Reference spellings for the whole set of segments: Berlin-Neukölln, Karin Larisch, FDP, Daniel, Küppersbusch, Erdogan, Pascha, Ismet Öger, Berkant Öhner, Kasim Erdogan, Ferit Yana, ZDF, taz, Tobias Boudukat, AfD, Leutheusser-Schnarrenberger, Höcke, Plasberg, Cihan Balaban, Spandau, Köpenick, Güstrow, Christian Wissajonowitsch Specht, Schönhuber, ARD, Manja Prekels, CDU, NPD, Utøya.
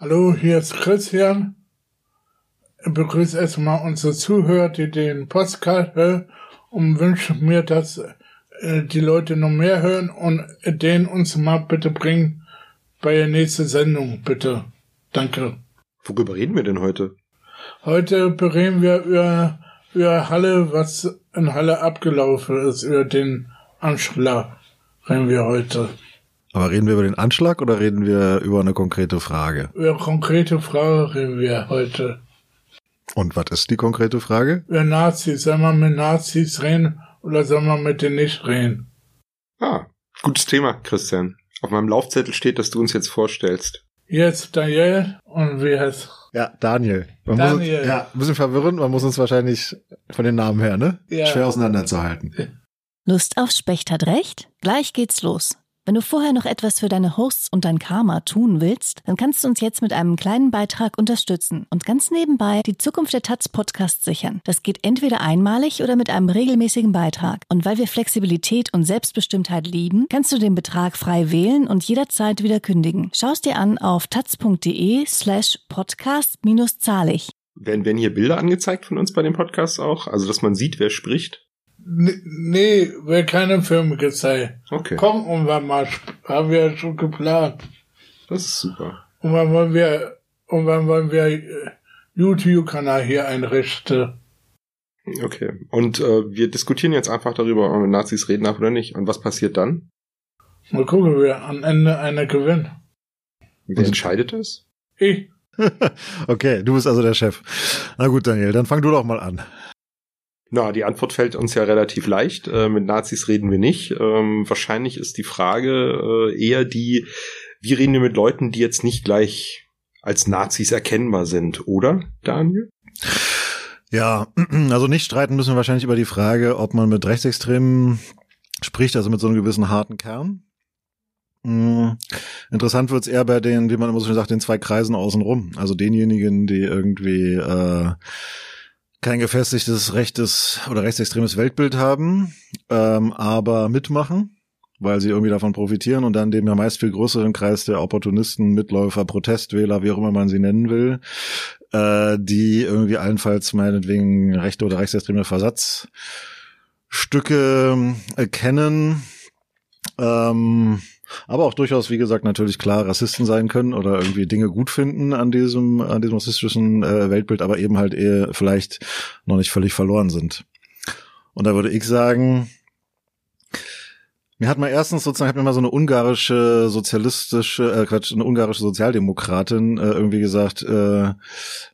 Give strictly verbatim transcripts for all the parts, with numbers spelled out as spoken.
Hallo, hier ist Christian. Ich begrüße erstmal unsere Zuhörer, die den Podcast hören, und wünsche mir, dass äh, die Leute noch mehr hören und den uns mal bitte bringen bei der nächsten Sendung, bitte. Danke. Worüber reden wir denn heute? Heute bereden wir über, über Halle, was in Halle abgelaufen ist, über den Anschlag reden wir heute. Aber reden wir über den Anschlag oder reden wir über eine konkrete Frage? Über eine konkrete Frage reden wir heute. Und was ist die konkrete Frage? Über Nazis. Sollen wir mit Nazis reden oder sollen wir mit denen nicht reden? Ah, gutes Thema, Christian. Auf meinem Laufzettel steht, dass du uns jetzt vorstellst. Jetzt Daniel und wie heißt? Ja, Daniel. Man Daniel. Muss, ja, ein bisschen verwirrend. Man muss uns wahrscheinlich von den Namen her, ne? Ja. Schwer auseinanderzuhalten. Lust auf Specht hat recht? Gleich geht's los. Wenn du vorher noch etwas für deine Hosts und dein Karma tun willst, dann kannst du uns jetzt mit einem kleinen Beitrag unterstützen und ganz nebenbei die Zukunft der Taz Podcast sichern. Das geht entweder einmalig oder mit einem regelmäßigen Beitrag. Und weil wir Flexibilität und Selbstbestimmtheit lieben, kannst du den Betrag frei wählen und jederzeit wieder kündigen. Schau es dir an auf taz.de slash podcast minus zahlig. Werden, werden hier Bilder angezeigt von uns bei dem Podcast auch? Also, dass man sieht, wer spricht? Nee, wird keine Filme gezeigt. Okay. Komm, und wir mal, haben wir ja schon geplant. Das ist super. Und wann wollen wir, und wann wollen wir YouTube-Kanal hier einrichten? Okay. Und äh, wir diskutieren jetzt einfach darüber, ob wir Nazis reden darf oder nicht. Und was passiert dann? Mal gucken, wer am Ende einer gewinnt. Wer entscheidet es? Ich. Okay, du bist also der Chef. Na gut, Daniel, dann fang du doch mal an. Na, die Antwort fällt uns ja relativ leicht. Äh, mit Nazis reden wir nicht. Ähm, wahrscheinlich ist die Frage äh, eher die, wie reden wir mit Leuten, die jetzt nicht gleich als Nazis erkennbar sind, oder, Daniel? Ja, also nicht streiten müssen wir wahrscheinlich über die Frage, ob man mit Rechtsextremen spricht, also mit so einem gewissen harten Kern. Mhm. Interessant wird's eher bei den, wie man immer so schön sagt, den zwei Kreisen außenrum. Also denjenigen, die irgendwie äh, kein gefestigtes rechtes oder rechtsextremes Weltbild haben, ähm, aber mitmachen, weil sie irgendwie davon profitieren und dann dem ja meist viel größeren Kreis der Opportunisten, Mitläufer, Protestwähler, wie auch immer man sie nennen will, äh, die irgendwie allenfalls meinetwegen rechte oder rechtsextreme Versatzstücke erkennen, ähm, aber auch durchaus, wie gesagt, natürlich klar Rassisten sein können oder irgendwie Dinge gut finden an diesem an diesem rassistischen äh, Weltbild, aber eben halt eher vielleicht noch nicht völlig verloren sind. Und da würde ich sagen, mir hat mal erstens sozusagen hat mir mal so eine ungarische sozialistische, äh, Quatsch, eine ungarische Sozialdemokratin äh, irgendwie gesagt, äh,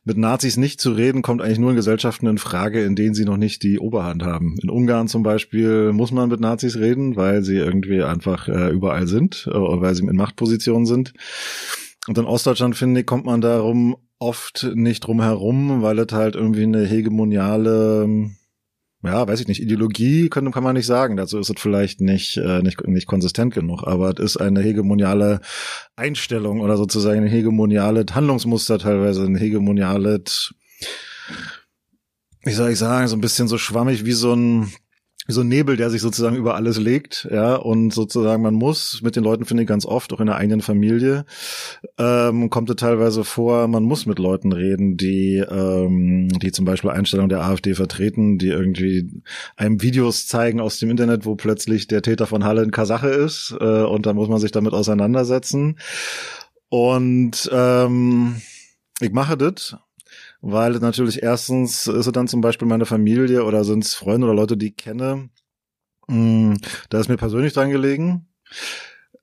mit Nazis nicht zu reden kommt eigentlich nur in Gesellschaften in Frage, in denen sie noch nicht die Oberhand haben. In Ungarn zum Beispiel muss man mit Nazis reden, weil sie irgendwie einfach äh, überall sind äh, oder weil sie in Machtpositionen sind. Und in Ostdeutschland, finde ich, kommt man darum oft nicht drum herum, weil es halt irgendwie eine hegemoniale ja, weiß ich nicht, Ideologie kann, kann man nicht sagen. Dazu ist es vielleicht nicht, äh, nicht, nicht konsistent genug, aber es ist eine hegemoniale Einstellung oder sozusagen ein hegemoniales Handlungsmuster teilweise, ein hegemoniales, wie soll ich sagen, so ein bisschen so schwammig wie so ein, wie so ein Nebel, der sich sozusagen über alles legt, ja, und sozusagen man muss, mit den Leuten finde ich ganz oft, auch in der eigenen Familie, ähm, kommt es teilweise vor, man muss mit Leuten reden, die, ähm, die zum Beispiel Einstellungen der AfD vertreten, die irgendwie einem Videos zeigen aus dem Internet, wo plötzlich der Täter von Halle ein Kasache ist, äh, und dann muss man sich damit auseinandersetzen. Und ähm, ich mache das. Weil natürlich erstens ist es dann zum Beispiel meine Familie oder sind es Freunde oder Leute, die ich kenne. Da ist mir persönlich dran gelegen.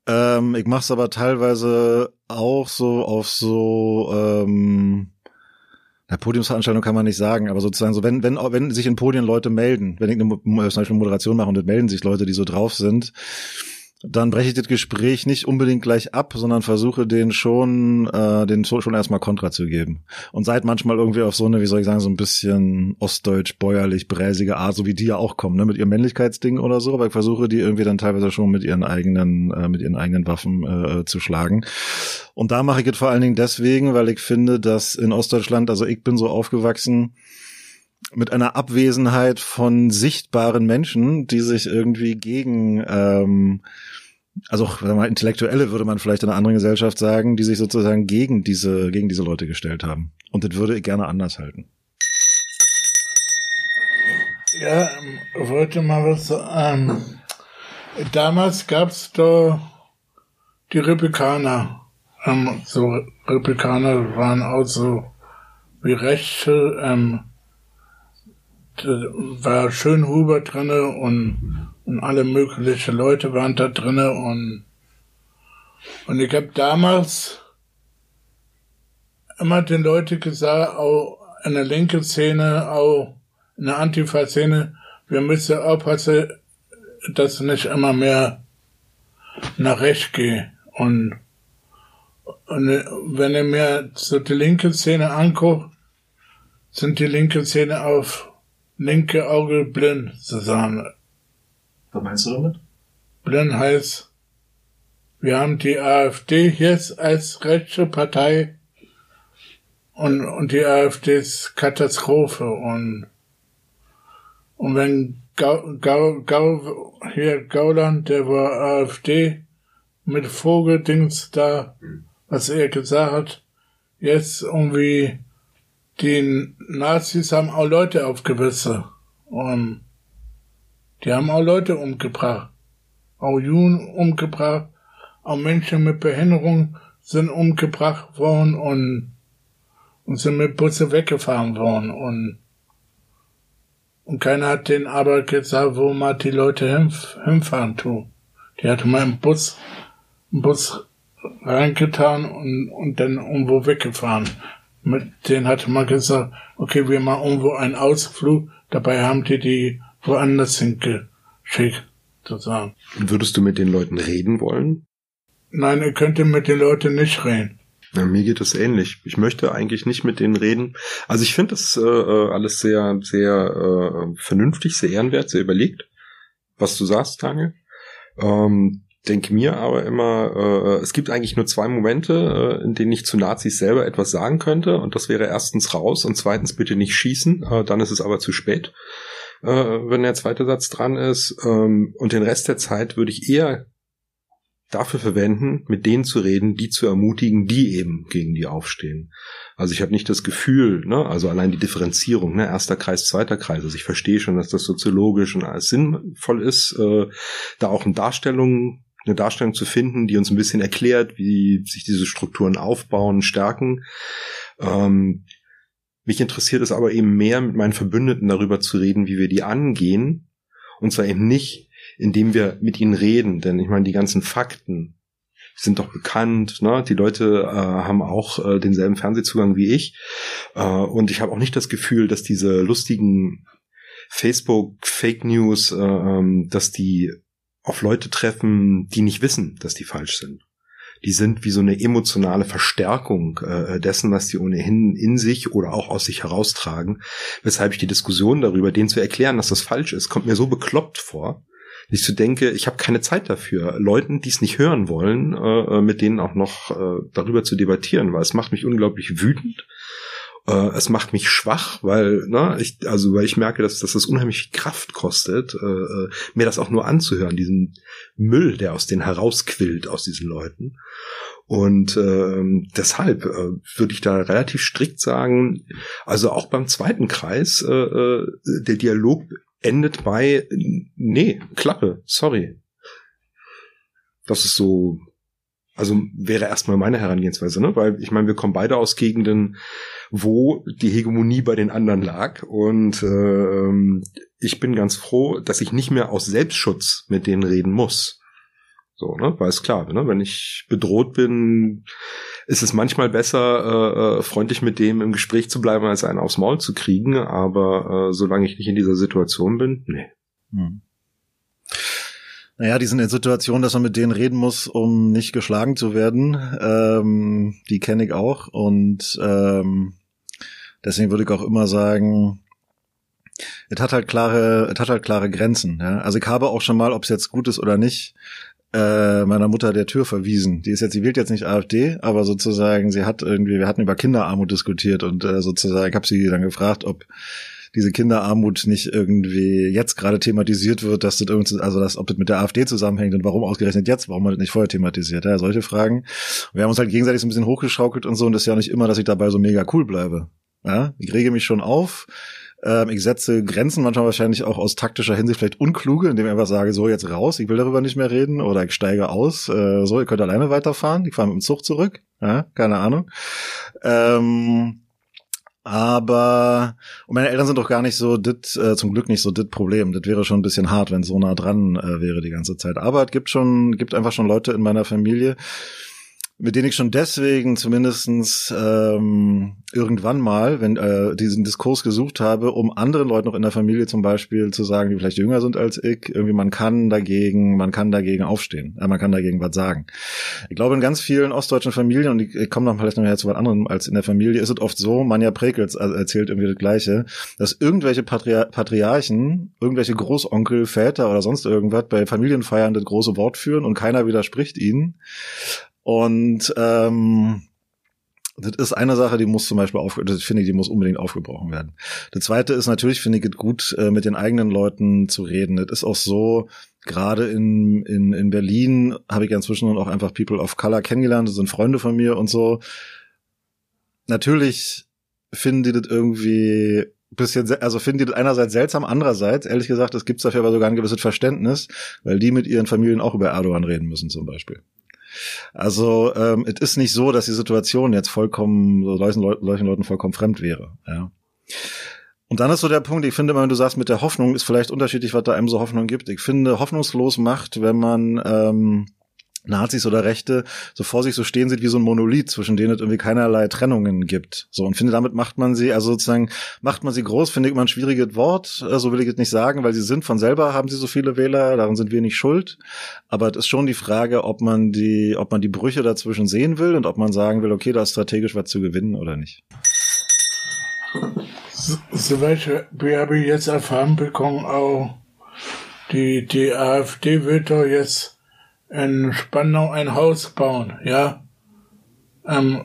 Ähm, ich mache es aber teilweise auch so auf so ähm, na, Podiumsveranstaltung kann man nicht sagen, aber sozusagen so, wenn wenn wenn sich in Podien Leute melden, wenn ich eine, zum Beispiel eine Moderation mache und es melden sich Leute, die so drauf sind, dann breche ich das Gespräch nicht unbedingt gleich ab, sondern versuche denen schon, äh, denen schon erstmal Kontra zu geben. Und seid manchmal irgendwie auf so eine, wie soll ich sagen, so ein bisschen ostdeutsch, bäuerlich, bräsige Art, so wie die ja auch kommen, ne, mit ihrem Männlichkeitsding oder so, aber ich versuche die irgendwie dann teilweise schon mit ihren eigenen, äh, mit ihren eigenen Waffen äh, zu schlagen. Und da mache ich es vor allen Dingen deswegen, weil ich finde, dass in Ostdeutschland, also ich bin so aufgewachsen, mit einer Abwesenheit von sichtbaren Menschen, die sich irgendwie gegen ähm, also auch wenn man Intellektuelle, würde man vielleicht in einer anderen Gesellschaft sagen, die sich sozusagen gegen diese, gegen diese Leute gestellt haben. Und das würde ich gerne anders halten. Ja, wollte mal was ähm, damals gab's da die Republikaner. Ähm, so Republikaner waren auch so wie Rechte, ähm, war Schönhuber drinne und, und alle möglichen Leute waren da drinne und, und ich habe damals immer den Leuten gesagt, auch in der linken Szene, auch in der Antifa-Szene, wir müssen aufpassen, dass nicht immer mehr nach rechts geht. Und, und wenn ich mir so die linke Szene angucke, sind die linke Szene auf linke Auge blind zusammen. Was meinst du damit? Blind heißt, wir haben die AfD jetzt als rechte Partei und, und die AfD ist Katastrophe. Und, und wenn Gau, Gau, Gau, hier Gauland, der war AfD, mit Vogeldings da, was er gesagt hat, jetzt irgendwie, die Nazis haben auch Leute aufgewiesen. Und die haben auch Leute umgebracht. Auch Juden umgebracht. Auch Menschen mit Behinderung sind umgebracht worden und, und sind mit Busse weggefahren worden. Und, und keiner hat denen aber gesagt, wo man die Leute hinf- hinfahren tut. Die hat mal im Bus, im Bus reingetan und, und dann irgendwo weggefahren. Mit denen hatte man gesagt, okay, wir machen irgendwo einen Ausflug, dabei haben die die woanders hingeschickt, sozusagen. Und würdest du mit den Leuten reden wollen? Nein, ihr könnt mit den Leuten nicht reden. Na, mir geht das ähnlich. Ich möchte eigentlich nicht mit denen reden. Also ich finde das äh, alles sehr, sehr äh, vernünftig, sehr ehrenwert, sehr überlegt, was du sagst, Daniel. Ähm, denke mir aber immer, äh, es gibt eigentlich nur zwei Momente, äh, in denen ich zu Nazis selber etwas sagen könnte, und das wäre erstens raus und zweitens bitte nicht schießen, äh, dann ist es aber zu spät, äh, wenn der zweite Satz dran ist, ähm, und den Rest der Zeit würde ich eher dafür verwenden, mit denen zu reden, die zu ermutigen, die eben gegen die aufstehen. Also ich habe nicht das Gefühl, ne, also allein die Differenzierung, ne, erster Kreis, zweiter Kreis. Also ich verstehe schon, dass das soziologisch und alles sinnvoll ist, äh, da auch eine Darstellung, eine Darstellung zu finden, die uns ein bisschen erklärt, wie sich diese Strukturen aufbauen, stärken. Ähm, mich interessiert es aber eben mehr, mit meinen Verbündeten darüber zu reden, wie wir die angehen, und zwar eben nicht, indem wir mit ihnen reden, denn ich meine, die ganzen Fakten sind doch bekannt, ne? Die Leute äh, haben auch äh, denselben Fernsehzugang wie ich, äh, und ich habe auch nicht das Gefühl, dass diese lustigen Facebook-Fake-News, äh, dass die auf Leute treffen, die nicht wissen, dass die falsch sind. Die sind wie so eine emotionale Verstärkung äh, dessen, was die ohnehin in sich oder auch aus sich heraustragen, weshalb ich die Diskussion darüber, denen zu erklären, dass das falsch ist, kommt mir so bekloppt vor, ich so denke, ich habe keine Zeit dafür, Leuten, die es nicht hören wollen, äh, mit denen auch noch äh, darüber zu debattieren, weil es macht mich unglaublich wütend, äh, es macht mich schwach, weil, ne, ich, also weil ich merke, dass, dass das unheimlich viel Kraft kostet, äh, mir das auch nur anzuhören, diesen Müll, der aus denen herausquillt, aus diesen Leuten. Und äh, deshalb äh, würde ich da relativ strikt sagen, also auch beim zweiten Kreis, äh, der Dialog endet bei, nee, Klappe, sorry. Das ist so, also wäre erstmal meine Herangehensweise, ne? Weil ich meine, wir kommen beide aus Gegenden, wo die Hegemonie bei den anderen lag, und äh, ich bin ganz froh, dass ich nicht mehr aus Selbstschutz mit denen reden muss. So, ne? Weil es klar, ne? Wenn ich bedroht bin, ist es manchmal besser, äh, freundlich mit dem im Gespräch zu bleiben, als einen aufs Maul zu kriegen. Aber äh, solange ich nicht in dieser Situation bin, nee. Hm. Naja, die sind in der Situation, dass man mit denen reden muss, um nicht geschlagen zu werden. Ähm, die kenne ich auch. Und ähm, deswegen würde ich auch immer sagen, es hat halt klare, es hat halt klare Grenzen. Ja? Also ich habe auch schon mal, ob es jetzt gut ist oder nicht, meiner Mutter der Tür verwiesen. Die ist jetzt, sie wählt jetzt nicht AfD, aber sozusagen, sie hat irgendwie, wir hatten über Kinderarmut diskutiert, und äh, sozusagen, ich habe sie dann gefragt, ob diese Kinderarmut nicht irgendwie jetzt gerade thematisiert wird, dass das irgendwie, also dass, ob das mit der AfD zusammenhängt und warum ausgerechnet jetzt, warum man das nicht vorher thematisiert, ja, solche Fragen. Wir haben uns halt gegenseitig so ein bisschen hochgeschaukelt und so, und das ist ja nicht immer, dass ich dabei so mega cool bleibe. Ja, ich rege mich schon auf. Ich setze Grenzen manchmal wahrscheinlich auch aus taktischer Hinsicht vielleicht unkluge, indem ich einfach sage, so jetzt raus, ich will darüber nicht mehr reden, oder ich steige aus, äh, so, ihr könnt alleine weiterfahren, ich fahre mit dem Zug zurück, ja, keine Ahnung. Ähm, aber und meine Eltern sind doch gar nicht so dit, äh, zum Glück nicht so dit Problem, das wäre schon ein bisschen hart, wenn es so nah dran äh, wäre die ganze Zeit. Aber es gibt schon, gibt einfach schon Leute in meiner Familie, mit denen ich schon deswegen zumindestens ähm, irgendwann mal, wenn äh, diesen Diskurs gesucht habe, um anderen Leuten noch in der Familie zum Beispiel zu sagen, die vielleicht jünger sind als ich, irgendwie man kann dagegen, man kann dagegen aufstehen, äh, man kann dagegen was sagen. Ich glaube, in ganz vielen ostdeutschen Familien, und ich, ich komme noch vielleicht nachher zu was anderem als in der Familie, ist es oft so, Manja Prekels erzählt irgendwie das Gleiche, dass irgendwelche Patriar- Patriarchen, irgendwelche Großonkel, Väter oder sonst irgendwas bei Familienfeiern das große Wort führen und keiner widerspricht ihnen. Und ähm, das ist eine Sache, die muss zum Beispiel auf, das finde ich, die muss unbedingt aufgebrochen werden. Das zweite ist natürlich, finde ich, es gut, mit den eigenen Leuten zu reden. Das ist auch so, gerade in in in Berlin habe ich ja inzwischen auch einfach People of Color kennengelernt, das sind Freunde von mir und so. Natürlich finden die das irgendwie bisschen, also finden die das einerseits seltsam, andererseits, ehrlich gesagt, es gibt dafür aber sogar ein gewisses Verständnis, weil die mit ihren Familien auch über Erdogan reden müssen zum Beispiel. Also ähm, es ist nicht so, dass die Situation jetzt vollkommen, so solchen Leuten vollkommen fremd wäre. Ja. Und dann ist so der Punkt, ich finde immer, wenn du sagst, mit der Hoffnung ist vielleicht unterschiedlich, was da einem so Hoffnung gibt. Ich finde, hoffnungslos macht, wenn man ähm, Nazis oder Rechte so vor sich so stehen sieht wie so ein Monolith, zwischen denen es irgendwie keinerlei Trennungen gibt. So, und finde, damit macht man sie, also sozusagen macht man sie groß, finde ich immer ein schwieriges Wort, so will ich es nicht sagen, weil sie sind von selber, haben sie so viele Wähler, daran sind wir nicht schuld. Aber es ist schon die Frage, ob man die, ob man die Brüche dazwischen sehen will und ob man sagen will, okay, da ist strategisch was zu gewinnen oder nicht. Soweit wir habe ich jetzt erfahren bekommen, auch die, die AfD wird doch jetzt in Spandau ein Haus bauen, ja, ähm,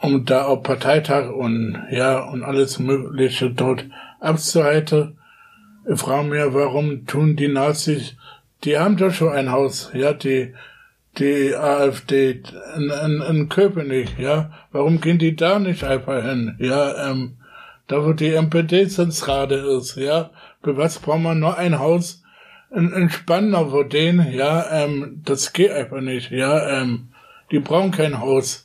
um da auch Parteitag und, ja, und alles Mögliche dort abzuhalten. Ich frage mich, warum tun die Nazis, die haben doch schon ein Haus, ja, die, die AfD in, in, in Köpenick, ja, warum gehen die da nicht einfach hin, ja, ähm, da wo die M P D-Zentrale ist, ja, für was brauchen wir nur ein Haus? Ein Spandau vor denen, ja, ähm, das geht einfach nicht, ja, ähm, die brauchen kein Haus,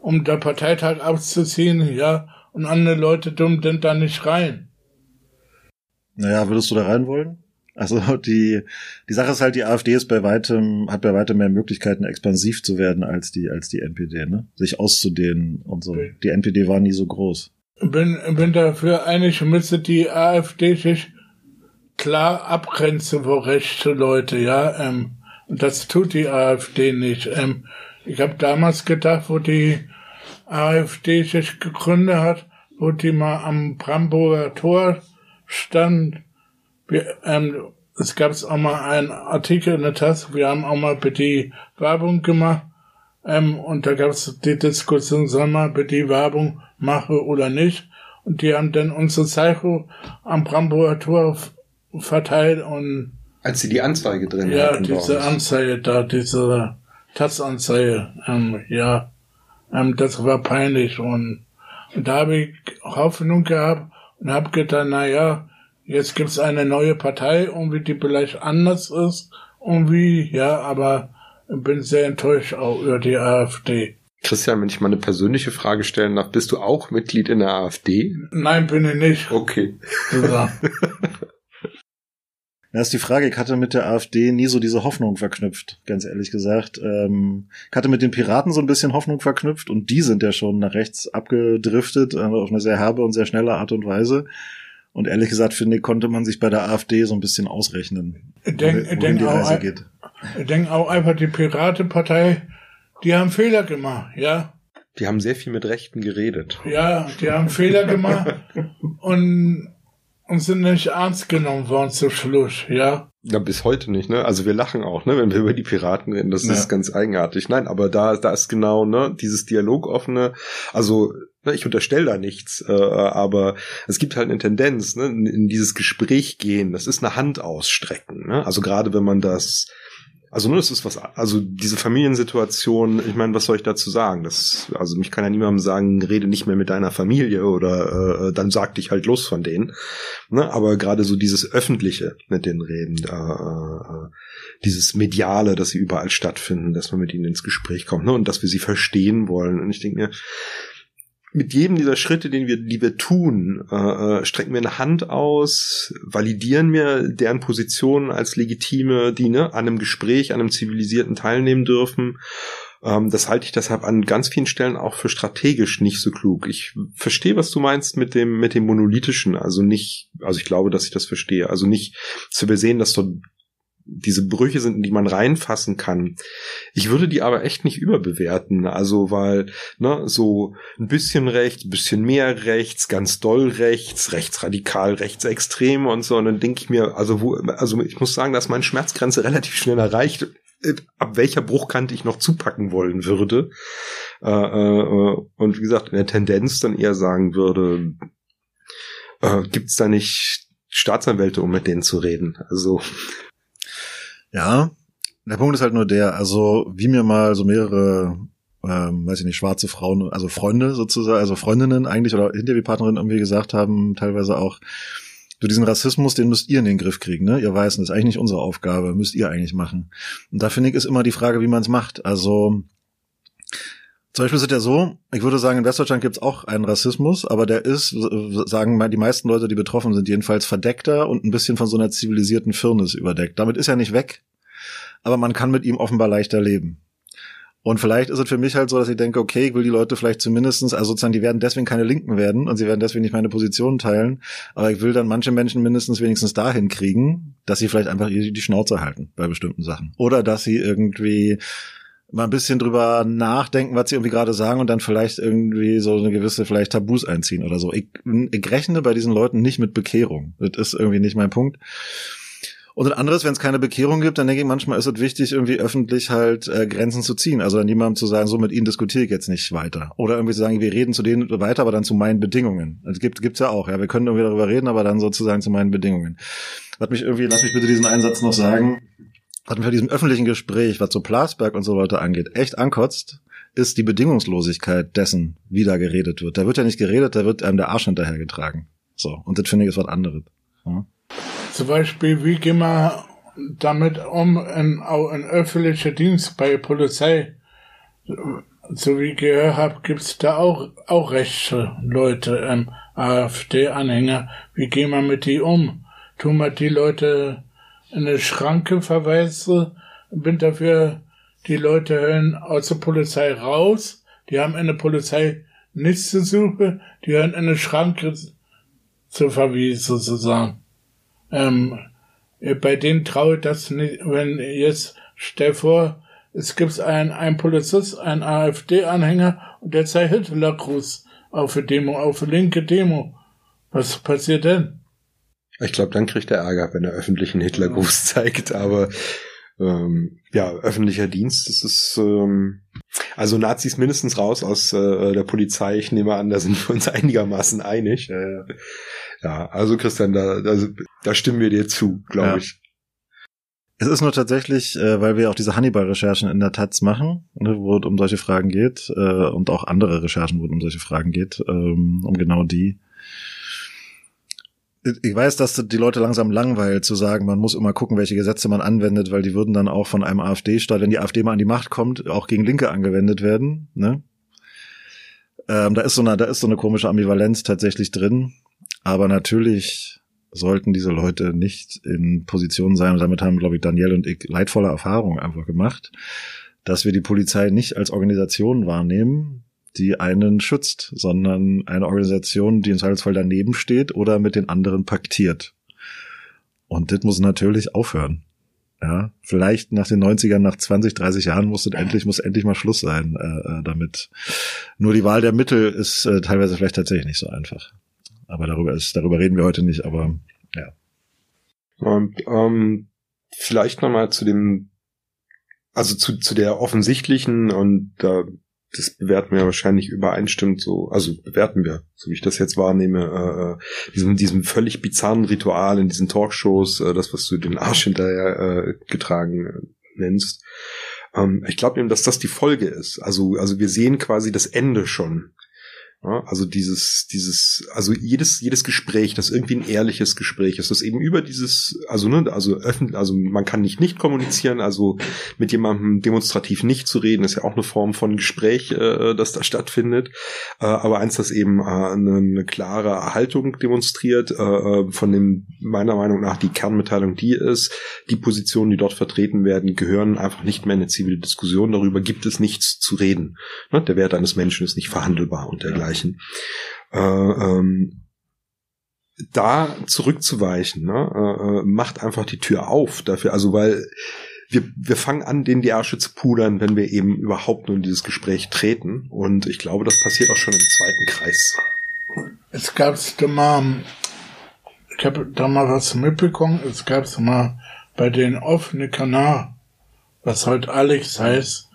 um der Parteitag abzuziehen, ja, und andere Leute dürfen denn da nicht rein. Naja, würdest du da rein wollen? Also, die, die Sache ist halt, die AfD ist bei weitem, hat bei weitem mehr Möglichkeiten, expansiv zu werden als die, als die N P D, ne? Sich auszudehnen und so. Die N P D war nie so groß. Bin, bin dafür einig, müsste die AfD sich klar abgrenzen vor rechte Leute, ja, ähm, und das tut die AfD nicht. Ähm, ich habe damals gedacht, wo die AfD sich gegründet hat, wo die mal am Brandenburger Tor stand, wir, ähm, es gab auch mal einen Artikel in der Taz, wir haben auch mal für die Werbung gemacht, ähm, und da gab es die Diskussion, sollen wir für die Werbung machen oder nicht, und die haben dann unsere Zeichen am Brandenburger Tor verteilt und... Als sie die Anzeige drin ja, hatten. Ja, diese Anzeige da, diese Taz-Anzeige, ähm, ja, ähm, das war peinlich und, und da habe ich Hoffnung gehabt und habe gedacht, na ja, jetzt gibt's eine neue Partei, irgendwie die vielleicht anders ist, irgendwie, ja, aber bin sehr enttäuscht auch über die AfD. Christian, wenn ich mal eine persönliche Frage stellen darf, bist du auch Mitglied in der AfD? Nein, bin ich nicht. Okay. Ja. Das ist die Frage, ich hatte mit der AfD nie so diese Hoffnung verknüpft, ganz ehrlich gesagt. Ich hatte mit den Piraten so ein bisschen Hoffnung verknüpft und die sind ja schon nach rechts abgedriftet, auf eine sehr herbe und sehr schnelle Art und Weise. Und ehrlich gesagt, finde ich, konnte man sich bei der AfD so ein bisschen ausrechnen, ich denk, wohin denk die Reise auch, geht. Ich denke auch einfach, die Piratenpartei, die haben Fehler gemacht, ja. Die haben sehr viel mit Rechten geredet. Ja, die haben Fehler gemacht und... und sind nicht ernst genommen worden zum Schluss, ja. Ja, bis heute nicht, ne? Also wir lachen auch, ne, wenn wir über die Piraten reden. Das ja. ist ganz eigenartig. Nein, aber da, da ist genau, ne, dieses dialogoffene, also ne, ich unterstelle da nichts, äh, aber es gibt halt eine Tendenz, ne, in, in dieses Gespräch gehen. Das ist eine Hand ausstrecken, ne? Also gerade wenn man das, also nur das ist was, also diese Familiensituation, ich meine, was soll ich dazu sagen? Das, also mich kann ja niemandem sagen, rede nicht mehr mit deiner Familie oder äh, dann sag dich halt los von denen. Ne? Aber gerade so dieses Öffentliche mit den Reden, äh, äh, dieses Mediale, dass sie überall stattfinden, dass man mit ihnen ins Gespräch kommt, ne? Und dass wir sie verstehen wollen. Und ich denke mir, mit jedem dieser Schritte, den wir, die wir tun, äh, strecken wir eine Hand aus, validieren wir deren Positionen als legitime, die ne, an einem Gespräch, an einem zivilisierten teilnehmen dürfen. Ähm, das halte ich deshalb an ganz vielen Stellen auch für strategisch nicht so klug. Ich verstehe, was du meinst mit dem mit dem monolithischen, also nicht, also ich glaube, dass ich das verstehe, also nicht zu übersehen, dass dort diese Brüche sind, in die man reinfassen kann. Ich würde die aber echt nicht überbewerten, also weil, ne, so ein bisschen rechts, ein bisschen mehr rechts, ganz doll rechts, rechtsradikal, rechtsextrem und so, und dann denke ich mir, also wo, also ich muss sagen, dass meine Schmerzgrenze relativ schnell erreicht, ab welcher Bruchkante ich noch zupacken wollen würde, äh, äh, und wie gesagt, in der Tendenz dann eher sagen würde, äh, gibt's da nicht Staatsanwälte, um mit denen zu reden, also ja, der Punkt ist halt nur der, also wie mir mal so mehrere, ähm, weiß ich nicht, schwarze Frauen, also Freunde sozusagen, also Freundinnen eigentlich oder Interviewpartnerinnen irgendwie gesagt haben, teilweise auch, so diesen Rassismus, den müsst ihr in den Griff kriegen, ne? Ihr Weißen, das ist eigentlich nicht unsere Aufgabe, müsst ihr eigentlich machen. Und da finde ich, ist immer die Frage, wie man es macht. Also zum Beispiel ist es ja so, ich würde sagen, in Westdeutschland gibt es auch einen Rassismus, aber der ist, sagen mal die meisten Leute, die betroffen sind, jedenfalls verdeckter und ein bisschen von so einer zivilisierten Firnis überdeckt. Damit ist er nicht weg, aber man kann mit ihm offenbar leichter leben. Und vielleicht ist es für mich halt so, dass ich denke, okay, ich will die Leute vielleicht zumindestens, also sozusagen, die werden deswegen keine Linken werden und sie werden deswegen nicht meine Position teilen, aber ich will dann manche Menschen mindestens wenigstens dahin kriegen, dass sie vielleicht einfach die Schnauze halten bei bestimmten Sachen. Oder dass sie irgendwie mal ein bisschen drüber nachdenken, was sie irgendwie gerade sagen und dann vielleicht irgendwie so eine gewisse vielleicht Tabus einziehen oder so. Ich, ich rechne bei diesen Leuten nicht mit Bekehrung. Das ist irgendwie nicht mein Punkt. Und ein anderes, wenn es keine Bekehrung gibt, dann denke ich, manchmal ist es wichtig, irgendwie öffentlich halt äh, Grenzen zu ziehen. Also dann jemandem zu sagen, so mit ihnen diskutiere ich jetzt nicht weiter. Oder irgendwie zu sagen, wir reden zu denen weiter, aber dann zu meinen Bedingungen. Das gibt, gibt's ja auch, ja. Wir können irgendwie darüber reden, aber dann sozusagen zu meinen Bedingungen. Lass mich irgendwie, lass mich bitte diesen Einsatz noch sagen. Was mich bei diesem öffentlichen Gespräch, was so Plasberg und so Leute angeht, echt ankotzt, ist die Bedingungslosigkeit dessen, wie da geredet wird. Da wird ja nicht geredet, da wird einem der Arsch hinterhergetragen. So, und das finde ich ist was anderes. Ja. Zum Beispiel, wie gehen wir damit um, in, auch in öffentlicher Dienst bei der Polizei? So wie ich gehört habe, gibt es da auch, auch rechte Leute, ähm, AfD-Anhänger. Wie gehen wir mit die um? Tun wir die Leute in eine Schranke verweise, bin dafür, die Leute hören aus der Polizei raus, die haben in der Polizei nichts zu suchen, die hören in eine Schranke zu verwiesen, sozusagen. Ähm, bei denen traue ich das nicht, wenn jetzt, stell vor, es gibt einen, einen Polizist, einen AfD-Anhänger und der zeigt Hitlergruß auf eine Demo, auf eine linke Demo. Was passiert denn? Ich glaube, dann kriegt er Ärger, wenn er öffentlichen Hitlergruß zeigt, aber ähm, ja, öffentlicher Dienst, das ist, ähm, also Nazis mindestens raus aus äh, der Polizei, ich nehme an, da sind wir uns einigermaßen einig. Äh, ja, also Christian, da, da, da stimmen wir dir zu, glaube ja. ich. Es ist nur tatsächlich, äh, weil wir auch diese Hannibal-Recherchen in der Taz machen, ne, wo es um solche Fragen geht äh, und auch andere Recherchen, wo es um solche Fragen geht, ähm, um genau die. Ich weiß, dass die Leute langsam langweilt zu sagen, man muss immer gucken, welche Gesetze man anwendet, weil die würden dann auch von einem AfD-Staat, wenn die AfD mal an die Macht kommt, auch gegen Linke angewendet werden. Ne? Ähm, da ist so eine, da ist so eine komische Ambivalenz tatsächlich drin. Aber natürlich sollten diese Leute nicht in Positionen sein. Und damit haben, glaube ich, Daniel und ich leidvolle Erfahrungen einfach gemacht, dass wir die Polizei nicht als Organisation wahrnehmen, die einen schützt, sondern eine Organisation, die im Zweifelsfall daneben steht oder mit den anderen paktiert. Und das muss natürlich aufhören. Ja, vielleicht nach den neunzigern, nach zwanzig, dreißig Jahren muss das endlich, muss endlich mal Schluss sein, äh, damit. Nur die Wahl der Mittel ist äh, teilweise vielleicht tatsächlich nicht so einfach. Aber darüber ist, darüber reden wir heute nicht, aber, ja. Und, ähm, vielleicht nochmal zu dem, also zu, zu der offensichtlichen, und da, das bewerten wir wahrscheinlich übereinstimmend so, also bewerten wir, so wie ich das jetzt wahrnehme, äh, diesem, diesem völlig bizarren Ritual in diesen Talkshows, äh, das, was du den Arsch hinterher äh, getragen äh, nennst. Ähm, ich glaube eben, dass das die Folge ist. Also, also wir sehen quasi das Ende schon. Ja, also dieses, dieses, also jedes, jedes Gespräch, das irgendwie ein ehrliches Gespräch ist, das eben über dieses, also, ne, also öffentlich, also man kann nicht nicht kommunizieren, also mit jemandem demonstrativ nicht zu reden, ist ja auch eine Form von Gespräch, äh, das da stattfindet, äh, aber eins, das eben äh, eine, eine klare Haltung demonstriert, äh, von dem meiner Meinung nach die Kernmitteilung die ist, die Positionen, die dort vertreten werden, gehören einfach nicht mehr in eine zivile Diskussion, darüber gibt es nichts zu reden. Ne, der Wert eines Menschen ist nicht verhandelbar und dergleichen. Äh, ähm, da zurückzuweichen, ne, äh, macht einfach die Tür auf dafür, also weil wir, wir fangen an, denen die Arsche zu pudern, wenn wir eben überhaupt nur in dieses Gespräch treten, und ich glaube, das passiert auch schon im zweiten Kreis. Es gab da mal, ich habe da mal was mitbekommen, es gab es mal bei den offenen Kanal, was heute Alex heißt,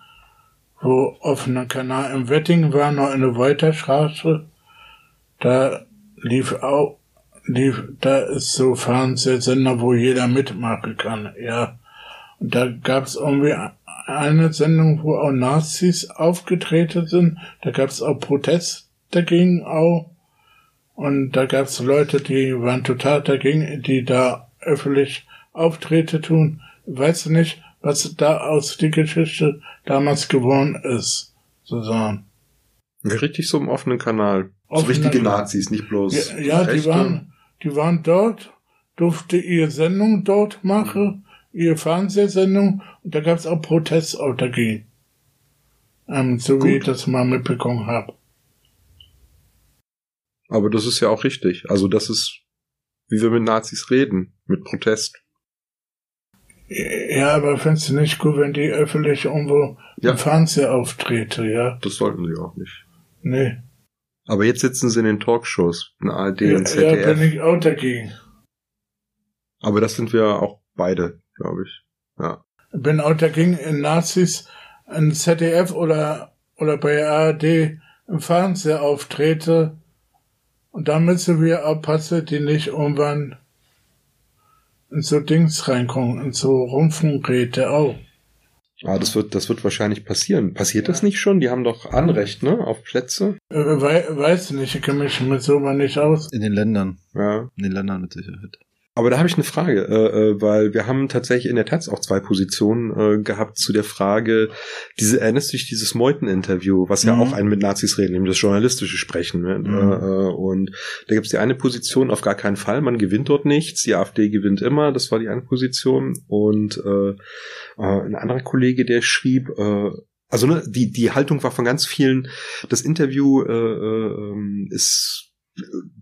wo offener Kanal im Wettingen war, noch in der Wolterstraße, da lief auch, lief, da ist so Fernsehsender, wo jeder mitmachen kann, ja. Und da gab's irgendwie eine Sendung, wo auch Nazis aufgetreten sind, da gab's auch Protest dagegen auch, und da gab's Leute, die waren total dagegen, die da öffentlich Auftritte tun, weiß nicht, was da aus der Geschichte damals geworden ist, sozusagen. Richtig so im offenen Kanal. Offener so richtige Kanal. Nazis, nicht bloß. Ja, ja, die waren, die waren dort, durfte ihre Sendung dort machen, mhm. ihre Fernsehsendung, und da gab es auch Protest auch dagegen. Ähm, so Gut. wie ich das mal mitbekommen habe. Aber das ist ja auch richtig. Also das ist, wie wir mit Nazis reden, mit Protest. Ja, aber findest du nicht gut, wenn die öffentlich irgendwo ja. im Fernseher auftreten, ja? Das sollten sie auch nicht. Nee. Aber jetzt sitzen sie in den Talkshows, in A R D ja, und Z D F. Ja, bin ich auch dagegen. Aber das sind wir auch beide, glaube ich. Ja. Bin auch dagegen, in Nazis in Z D F oder oder bei A R D im Fernseher auftreten. Und da müssen wir aufpassen, die nicht irgendwann in so Dings reinkommen, in so Rundfunkräte auch. Ah, das wird, das wird wahrscheinlich passieren. Passiert ja. das nicht schon? Die haben doch Anrecht, ne, auf Plätze? Äh, wei- weiß nicht, ich kenne mich mit so mal nicht aus. In den Ländern. Ja. In den Ländern mit Sicherheit. Aber da habe ich eine Frage, äh, weil wir haben tatsächlich in der Taz auch zwei Positionen äh, gehabt zu der Frage, diese, erinnerst du dich dieses Meuthen-Interview, was mhm. ja auch einen mit Nazis reden, nämlich das journalistische Sprechen. Ne? Mhm. Äh, und da gibt es die eine Position, auf gar keinen Fall, man gewinnt dort nichts, die AfD gewinnt immer, das war die eine Position. Und äh, äh, ein anderer Kollege, der schrieb, äh, also ne, die, die Haltung war von ganz vielen, das Interview äh, äh, ist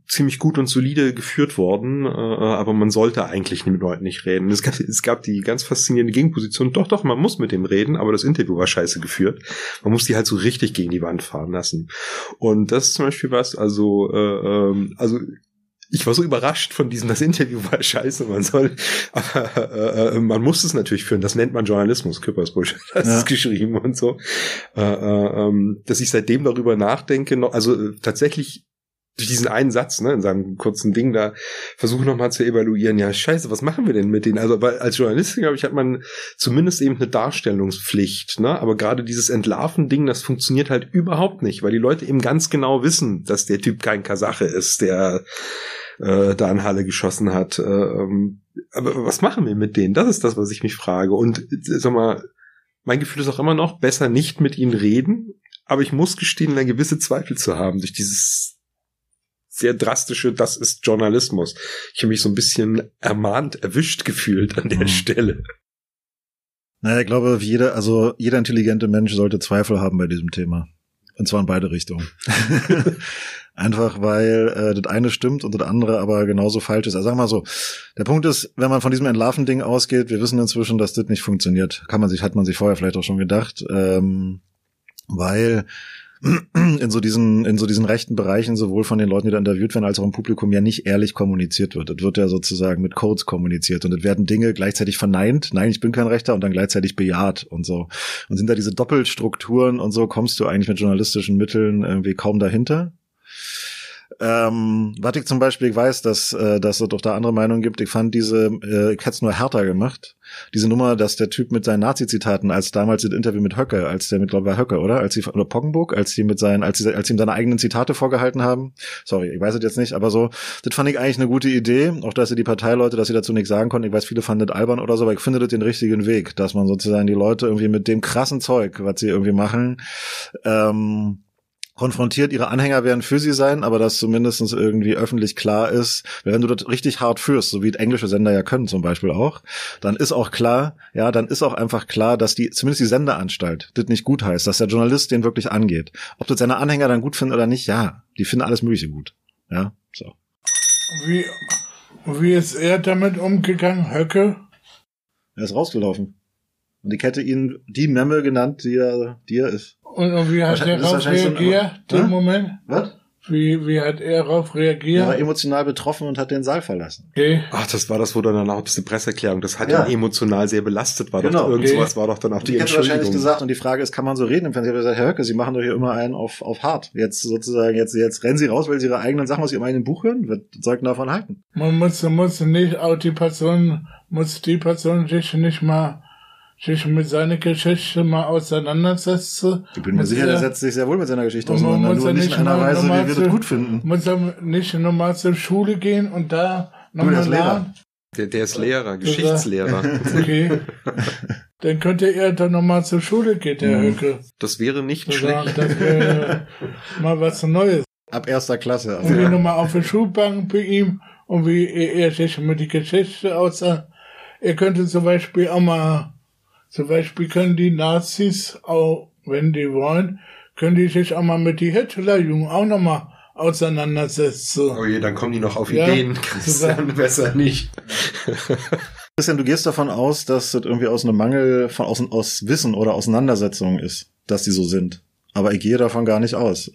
ziemlich gut und solide geführt worden, äh, aber man sollte eigentlich mit Leuten nicht reden. Es gab, es gab die ganz faszinierende Gegenposition, doch, doch, man muss mit dem reden, aber das Interview war scheiße geführt. Man muss die halt so richtig gegen die Wand fahren lassen. Und das ist zum Beispiel was, also, äh, also ich war so überrascht von diesem, das Interview war scheiße, man soll, aber äh, man muss es natürlich führen, das nennt man Journalismus, Küppersbusch, das ja. ist geschrieben und so. Äh, äh, dass ich seitdem darüber nachdenke, noch, also äh, tatsächlich durch diesen einen Satz, ne, in seinem kurzen Ding da, versuche nochmal zu evaluieren, ja, scheiße, was machen wir denn mit denen? Also, weil als Journalistin, glaube ich, hat man zumindest eben eine Darstellungspflicht, ne, aber gerade dieses Entlarven-Ding, das funktioniert halt überhaupt nicht, weil die Leute eben ganz genau wissen, dass der Typ kein Kasache ist, der äh, da in Halle geschossen hat. Ähm, aber was machen wir mit denen? Das ist das, was ich mich frage. Und, sag mal, mein Gefühl ist auch immer noch, besser nicht mit ihnen reden, aber ich muss gestehen, eine gewisse Zweifel zu haben durch dieses sehr drastische, das ist Journalismus. Ich habe mich so ein bisschen ermahnt, erwischt gefühlt an der mhm. Stelle. Naja, ich glaube, jeder, also jeder intelligente Mensch sollte Zweifel haben bei diesem Thema. Und zwar in beide Richtungen. Einfach, weil äh, das eine stimmt und das andere aber genauso falsch ist. Also sag mal so, der Punkt ist, wenn man von diesem Entlarven-Ding ausgeht, wir wissen inzwischen, dass das nicht funktioniert. Kann man sich, hat man sich vorher vielleicht auch schon gedacht. Ähm, weil in so diesen, in so diesen rechten Bereichen sowohl von den Leuten, die da interviewt werden, als auch im Publikum ja nicht ehrlich kommuniziert wird. Das wird ja sozusagen mit Codes kommuniziert und es werden Dinge gleichzeitig verneint. Nein, ich bin kein Rechter, und dann gleichzeitig bejaht und so. Und sind da diese Doppelstrukturen und so, kommst du eigentlich mit journalistischen Mitteln irgendwie kaum dahinter. Ähm, was ich zum Beispiel weiß, dass, dass es doch da andere Meinungen gibt, ich fand diese, äh, ich hätte es nur härter gemacht, diese Nummer, dass der Typ mit seinen Nazi-Zitaten, als damals das Interview mit Höcke, als der mit, glaube ich, war Höcke, oder? Als sie, oder Poggenburg, als die mit seinen, als sie, als sie ihm seine eigenen Zitate vorgehalten haben. Sorry, ich weiß es jetzt nicht, aber so, das fand ich eigentlich eine gute Idee, auch dass sie die Parteileute, dass sie dazu nichts sagen konnten. Ich weiß, viele fanden das albern oder so, aber ich finde das den richtigen Weg, dass man sozusagen die Leute irgendwie mit dem krassen Zeug, was sie irgendwie machen, ähm, konfrontiert, ihre Anhänger werden für sie sein, aber dass zumindest irgendwie öffentlich klar ist, wenn du das richtig hart führst, so wie englische Sender ja können zum Beispiel auch, dann ist auch klar, ja, dann ist auch einfach klar, dass die, zumindest die Sendeanstalt, das nicht gut heißt, dass der Journalist den wirklich angeht. Ob das seine Anhänger dann gut finden oder nicht, ja, die finden alles Mögliche gut. Ja, so. Wie, wie ist er damit umgegangen, Höcke? Er ist rausgelaufen. Und ich hätte ihn die Memme genannt, die er, die er ist. Und wie hat er darauf reagiert, so im Moment? Was? Wie, wie hat er darauf reagiert? Er war emotional betroffen und hat den Saal verlassen. Okay. Ach, das war das, wo dann auch diese Presseerklärung, das hat ja ihn emotional sehr belastet, war genau. Doch irgendwas okay. War doch dann auch und die Entschuldigung. Ich hätte wahrscheinlich gesagt, und die Frage ist, kann man so reden? Ich habe gesagt, Herr Höcke, Sie machen doch hier immer einen auf, auf hart. Jetzt sozusagen, jetzt, jetzt rennen Sie raus, weil Sie Ihre eigenen Sachen aus Ihrem eigenen Buch hören. Was sollten davon halten? Man muss, muss nicht, auch die Person, muss die Person sich nicht mal sich mit seiner Geschichte mal auseinandersetzen. Ich bin mir sicher, der setzt sich sehr wohl mit seiner Geschichte auseinander, nur nicht in einer Weise, wie wir das gut finden. Muss er nicht nochmal zur Schule gehen und da nochmal lernen? Der, der ist Lehrer, Geschichtslehrer. Okay. Dann könnte er dann nochmal zur Schule gehen, der Höcke. Das wäre nicht schlecht. Das wäre mal was Neues. Ab erster Klasse. Und wir nochmal auf die Schulbank bei ihm und wie er sich mit der Geschichte auseinander. Er könnte zum Beispiel auch mal Zum Beispiel können die Nazis auch, wenn die wollen, können die sich auch mal mit die Hitlerjugend auch noch mal auseinandersetzen. Oh je, dann kommen die noch auf ja, Ideen, Christian, besser nicht. Christian, du gehst davon aus, dass das irgendwie aus einem Mangel von aus, aus Wissen oder Auseinandersetzungen ist, dass die so sind. Aber ich gehe davon gar nicht aus.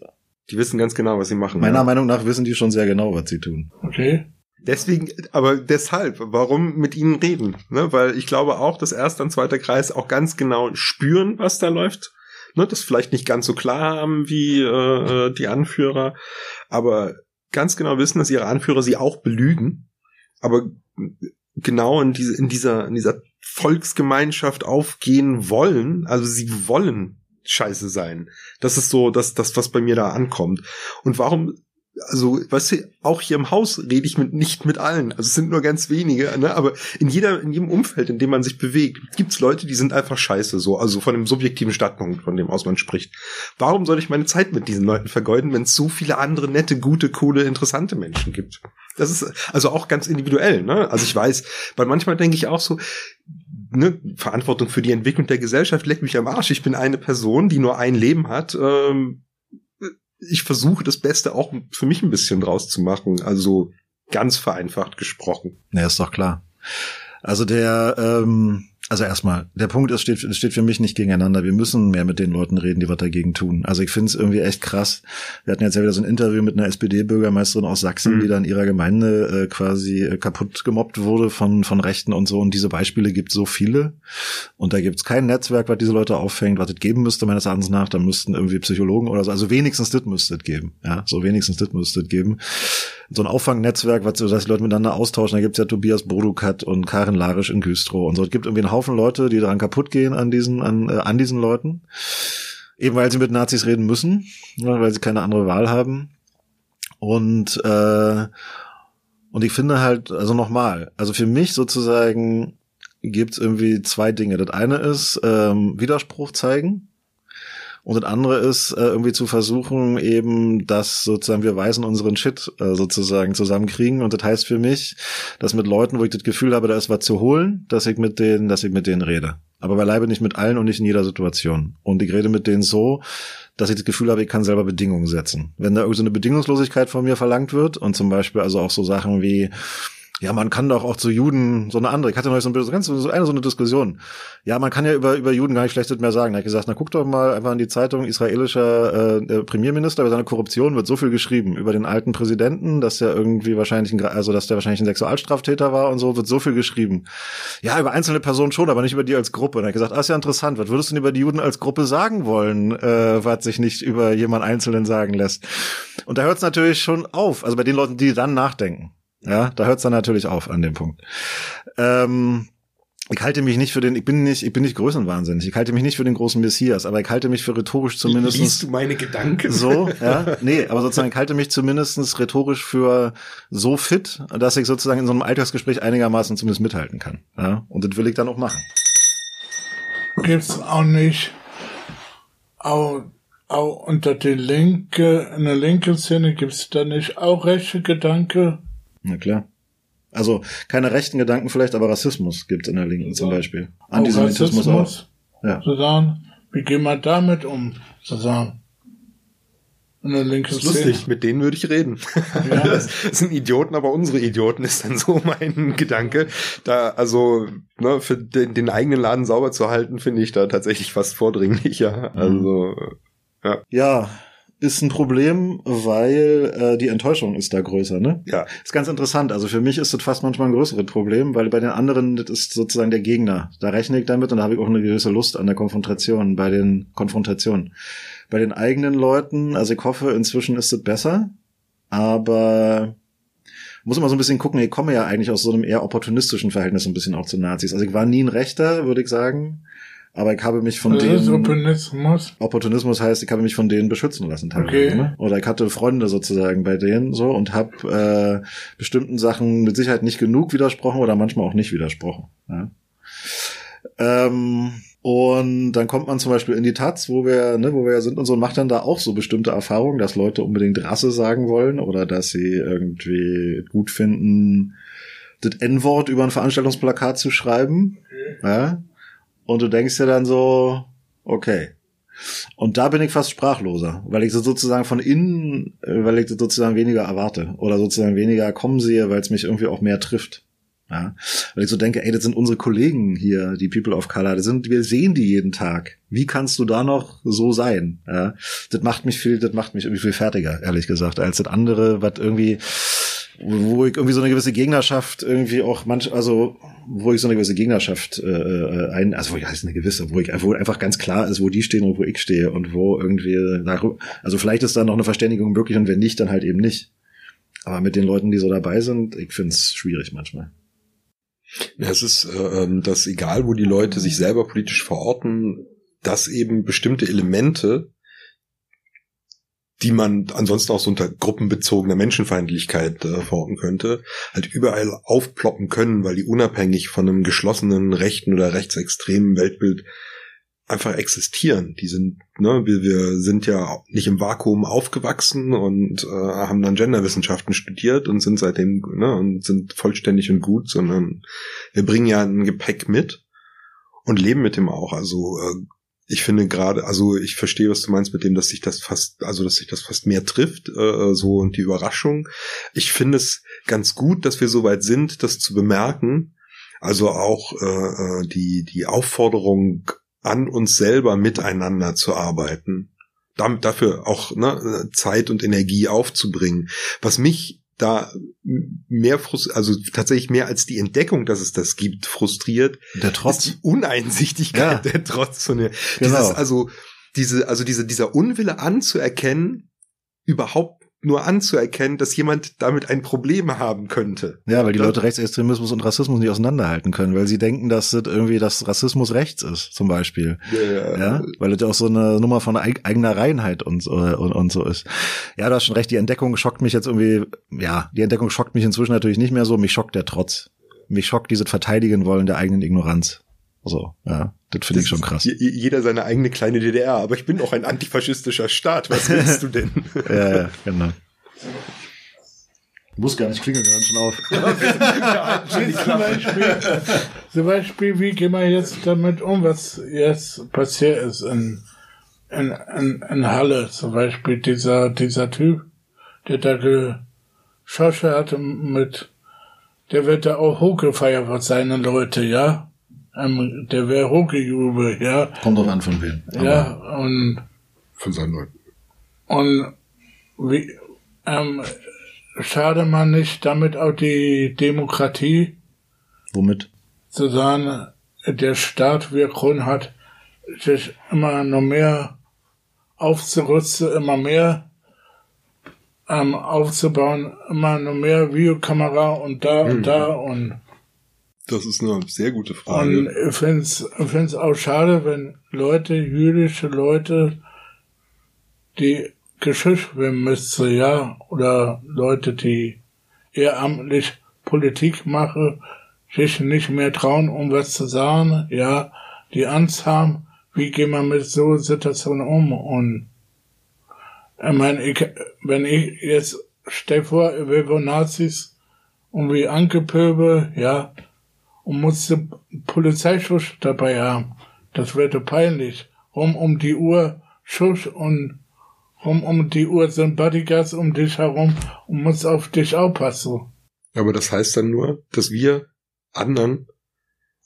Die wissen ganz genau, was sie machen. Meiner ja. Meinung nach wissen die schon sehr genau, was sie tun. Okay. Deswegen, aber deshalb, warum mit ihnen reden? Ne? Weil ich glaube auch, dass erster und zweiter Kreis auch ganz genau spüren, was da läuft. Ne? Das vielleicht nicht ganz so klar haben wie äh, die Anführer, aber ganz genau wissen, dass ihre Anführer sie auch belügen. Aber genau in, diese, in, dieser, in dieser Volksgemeinschaft aufgehen wollen, also sie wollen scheiße sein. Das ist so das, das was bei mir da ankommt. Und warum... Also, weißt du, auch hier im Haus rede ich mit nicht mit allen. Also es sind nur ganz wenige, ne? Aber in jeder, in jedem Umfeld, in dem man sich bewegt, gibt's Leute, die sind einfach scheiße, so. Also von dem subjektiven Standpunkt, von dem aus man spricht. Warum soll ich meine Zeit mit diesen Leuten vergeuden, wenn es so viele andere nette, gute, coole, interessante Menschen gibt? Das ist also auch ganz individuell, ne? Also ich weiß, weil manchmal denke ich auch so, ne, Verantwortung für die Entwicklung der Gesellschaft leckt mich am Arsch. Ich bin eine Person, die nur ein Leben hat, ähm, ich versuche das Beste auch für mich ein bisschen draus zu machen, also ganz vereinfacht gesprochen. Ja, ist doch klar. Also der, ähm, also erstmal, der Punkt ist, steht, steht für mich nicht gegeneinander. Wir müssen mehr mit den Leuten reden, die was dagegen tun. Also ich finde es irgendwie echt krass. Wir hatten jetzt ja wieder so ein Interview mit einer S P D-Bürgermeisterin aus Sachsen, mhm. die dann in ihrer Gemeinde äh, quasi äh, kaputt gemobbt wurde von von Rechten und so. Und diese Beispiele gibt so viele. Und da gibt's kein Netzwerk, was diese Leute auffängt. Was es geben müsste meines Erachtens nach, da müssten irgendwie Psychologen oder so. Also wenigstens das müsste es geben. Ja, so wenigstens das müsste es geben. So ein Auffangnetzwerk, was dass die Leute miteinander austauschen. Da gibt's ja Tobias Boudukat und Karin Larisch in Güstrow und so. Es gibt irgendwie einen Haufen Leute, die daran kaputt gehen an diesen, an, äh, an diesen Leuten. Eben weil sie mit Nazis reden müssen, weil sie keine andere Wahl haben. Und, äh, und ich finde halt, also nochmal, also für mich sozusagen gibt's irgendwie zwei Dinge. Das eine ist, ähm, Widerspruch zeigen. Und das andere ist, äh, irgendwie zu versuchen, eben, dass sozusagen wir Weißen unseren Shit äh, sozusagen zusammenkriegen. Und das heißt für mich, dass mit Leuten, wo ich das Gefühl habe, da ist was zu holen, dass ich mit denen, dass ich mit denen rede. Aber beileibe nicht mit allen und nicht in jeder Situation. Und ich rede mit denen so, dass ich das Gefühl habe, ich kann selber Bedingungen setzen. Wenn da irgend so eine Bedingungslosigkeit von mir verlangt wird und zum Beispiel also auch so Sachen wie ja, man kann doch auch zu Juden so eine andere, ich hatte neulich so eine, ganz, so eine so eine Diskussion. Ja, man kann ja über über Juden gar nicht Schlechtes mehr sagen. Da habe ich gesagt, na guck doch mal einfach in die Zeitung, israelischer äh, Premierminister, über seine Korruption wird so viel geschrieben, über den alten Präsidenten, dass er irgendwie wahrscheinlich, ein, also dass der wahrscheinlich ein Sexualstraftäter war und so, wird so viel geschrieben. Ja, über einzelne Personen schon, aber nicht über die als Gruppe. Und da habe ich gesagt, ah, ist ja interessant, was würdest du denn über die Juden als Gruppe sagen wollen, äh, was sich nicht über jemand Einzelnen sagen lässt? Und da hört es natürlich schon auf, also bei den Leuten, die dann nachdenken. Ja, da hört's dann natürlich auf an dem Punkt. Ähm, ich halte mich nicht für den, ich bin nicht, ich bin nicht größenwahnsinnig. Ich halte mich nicht für den großen Messias, aber ich halte mich für rhetorisch zumindest. Liest du meine Gedanken? So, ja, nee, aber sozusagen ich halte mich zumindestens rhetorisch für so fit, dass ich sozusagen in so einem Alltagsgespräch einigermaßen zumindest mithalten kann. Ja, und das will ich dann auch machen. Gibt's auch nicht, auch, auch unter die linke, in der linken Szene gibt's da nicht auch rechte Gedanken? Na klar. Also keine rechten Gedanken vielleicht, aber Rassismus gibt's in der Linken zum Beispiel. Antisemitismus auch. Rassismus, ja. Zu sagen, wie gehen wir damit um? Zu sagen, in der Linken ist lustig, mit denen würde ich reden. Ja. Das sind Idioten, aber unsere Idioten ist dann so mein Gedanke. Da, also, ne, für den, den eigenen Laden sauber zu halten, finde ich da tatsächlich fast vordringlicher. Also, ja. Ja. Ist ein Problem, weil äh, die Enttäuschung ist da größer, ne? Ja. Ist ganz interessant. Also für mich ist das fast manchmal ein größeres Problem, weil bei den anderen, das ist sozusagen der Gegner. Da rechne ich damit und da habe ich auch eine gewisse Lust an der Konfrontation, bei den Konfrontationen. Bei den eigenen Leuten, also ich hoffe, inzwischen ist es besser, aber muss immer so ein bisschen gucken, ich komme ja eigentlich aus so einem eher opportunistischen Verhältnis ein bisschen auch zu Nazis. Also ich war nie ein Rechter, würde ich sagen. Aber ich habe mich von das denen... Ist Opportunismus? Opportunismus heißt, ich habe mich von denen beschützen lassen teilweise. Okay. Ne? Oder ich hatte Freunde sozusagen bei denen so und habe äh, bestimmten Sachen mit Sicherheit nicht genug widersprochen oder manchmal auch nicht widersprochen. Ja? Ähm, und dann kommt man zum Beispiel in die Taz, wo wir ne, wo wir sind und so, und macht dann da auch so bestimmte Erfahrungen, dass Leute unbedingt Rasse sagen wollen oder dass sie irgendwie gut finden, das En-Wort über ein Veranstaltungsplakat zu schreiben. Okay. Ja? Und du denkst dir dann so, okay. Und da bin ich fast sprachloser, weil ich sozusagen von innen, weil ich sozusagen weniger erwarte oder sozusagen weniger kommen sehe, weil es mich irgendwie auch mehr trifft. Ja? Weil ich so denke, ey, das sind unsere Kollegen hier, die People of Color, das sind, wir sehen die jeden Tag. Wie kannst du da noch so sein? Ja? Das macht mich viel, das macht mich irgendwie viel fertiger, ehrlich gesagt, als das andere, was irgendwie, wo ich irgendwie so eine gewisse Gegnerschaft irgendwie auch manch, also wo ich so eine gewisse Gegnerschaft äh, ein, also wo ich heißt eine gewisse, wo ich wo einfach ganz klar ist, wo die stehen und wo ich stehe und wo irgendwie darüber, also vielleicht ist da noch eine Verständigung möglich und wenn nicht, dann halt eben nicht. Aber mit den Leuten, die so dabei sind, ich find's schwierig manchmal. Ja, es ist äh, dass egal, wo die Leute sich selber politisch verorten, dass eben bestimmte Elemente, die man ansonsten auch so unter gruppenbezogener Menschenfeindlichkeit äh, verorten könnte, halt überall aufploppen können, weil die unabhängig von einem geschlossenen rechten oder rechtsextremen Weltbild einfach existieren. Die sind, ne, wir, wir sind ja nicht im Vakuum aufgewachsen und äh, haben dann Genderwissenschaften studiert und sind seitdem, ne, und sind vollständig und gut, sondern wir bringen ja ein Gepäck mit und leben mit dem auch. Also äh, Ich finde gerade, also ich verstehe, was du meinst mit dem, dass sich das fast, also dass sich das fast mehr trifft, äh, so und die Überraschung. Ich finde es ganz gut, dass wir so weit sind, das zu bemerken. Also auch äh, die die Aufforderung an uns selber miteinander zu arbeiten, damit dafür auch ne, Zeit und Energie aufzubringen. Was mich da mehr frust, also tatsächlich mehr als die Entdeckung, dass es das gibt, frustriert. Der Trotz. Ist die Uneinsichtigkeit, ja. Der Trotz. Von der, genau. Dieses, also, diese, also diese, dieser Unwille anzuerkennen, überhaupt nur anzuerkennen, dass jemand damit ein Problem haben könnte. Ja, weil die Leute Rechtsextremismus und Rassismus nicht auseinanderhalten können, weil sie denken, dass das irgendwie, dass Rassismus rechts ist, zum Beispiel. Ja, ja, weil das ja auch so eine Nummer von eigener Reinheit und, und, und so ist. Ja, du hast schon recht, die Entdeckung schockt mich jetzt irgendwie, ja, die Entdeckung schockt mich inzwischen natürlich nicht mehr so, mich schockt der Trotz. Mich schockt dieses Verteidigen wollen der eigenen Ignoranz. So, ja, das finde ich schon krass. Jeder seine eigene kleine D D R, aber ich bin auch ein antifaschistischer Staat, was willst du denn? Ja, ja, genau. Ich muss gar nicht klingeln, wir hören schon auf. Ja, zum, Beispiel, zum Beispiel, wie gehen wir jetzt damit um, was jetzt passiert ist in, in, in, in Halle, zum Beispiel dieser, dieser Typ, der da geschossen hatte mit der wird da auch hochgefeiert von seinen Leuten, ja. Ähm, der wäre hochgejubelt, ja. Kommt doch an von wem. Ja, und... Von seinen Leuten. Und wie, ähm, schade man nicht damit auch die Demokratie? Womit? Zu sagen, der Staat, wie er Grund hat, sich immer noch mehr aufzurüsten, immer mehr ähm, aufzubauen, immer noch mehr Videokamera und da und mhm. da und... Das ist eine sehr gute Frage. Und ich finde es auch schade, wenn Leute, jüdische Leute, die geschützt werden müssten, ja, oder Leute, die ehrenamtlich Politik machen, sich nicht mehr trauen, um was zu sagen, ja, die Angst haben, wie gehen wir mit so Situationen um? Und ich meine, ich, wenn ich jetzt stell vor, ich will von Nazis und wie angepöbelt, ja, und musste Polizeischutz dabei haben, das wäre doch peinlich. Rum um die Uhr Schuss und rum um die Uhr sind Bodyguards um dich herum und musst auf dich aufpassen. Aber das heißt dann nur, dass wir anderen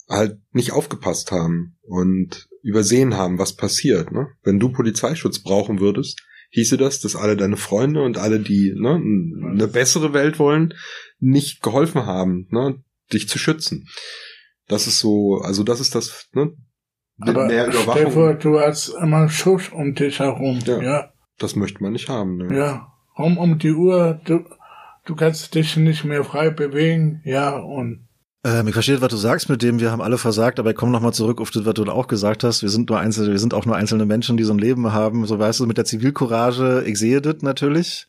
halt nicht aufgepasst haben und übersehen haben, was passiert. Ne? Wenn du Polizeischutz brauchen würdest, hieße das, dass alle deine Freunde und alle, die ne, eine bessere Welt wollen, nicht geholfen haben, ne, dich zu schützen. Das ist so, also das ist das, ne, aber mehr Überwachung. Stell vor, du hast immer Schuss um dich herum, ja. ja. Das möchte man nicht haben, ne. Ja, rum um die Uhr, du, du kannst dich nicht mehr frei bewegen, ja, und ich verstehe, was du sagst mit dem, wir haben alle versagt, aber ich komme nochmal zurück auf das, was du auch gesagt hast. Wir sind nur einzelne, wir sind auch nur einzelne Menschen, die so ein Leben haben. So, weißt du, mit der Zivilcourage, ich sehe das natürlich,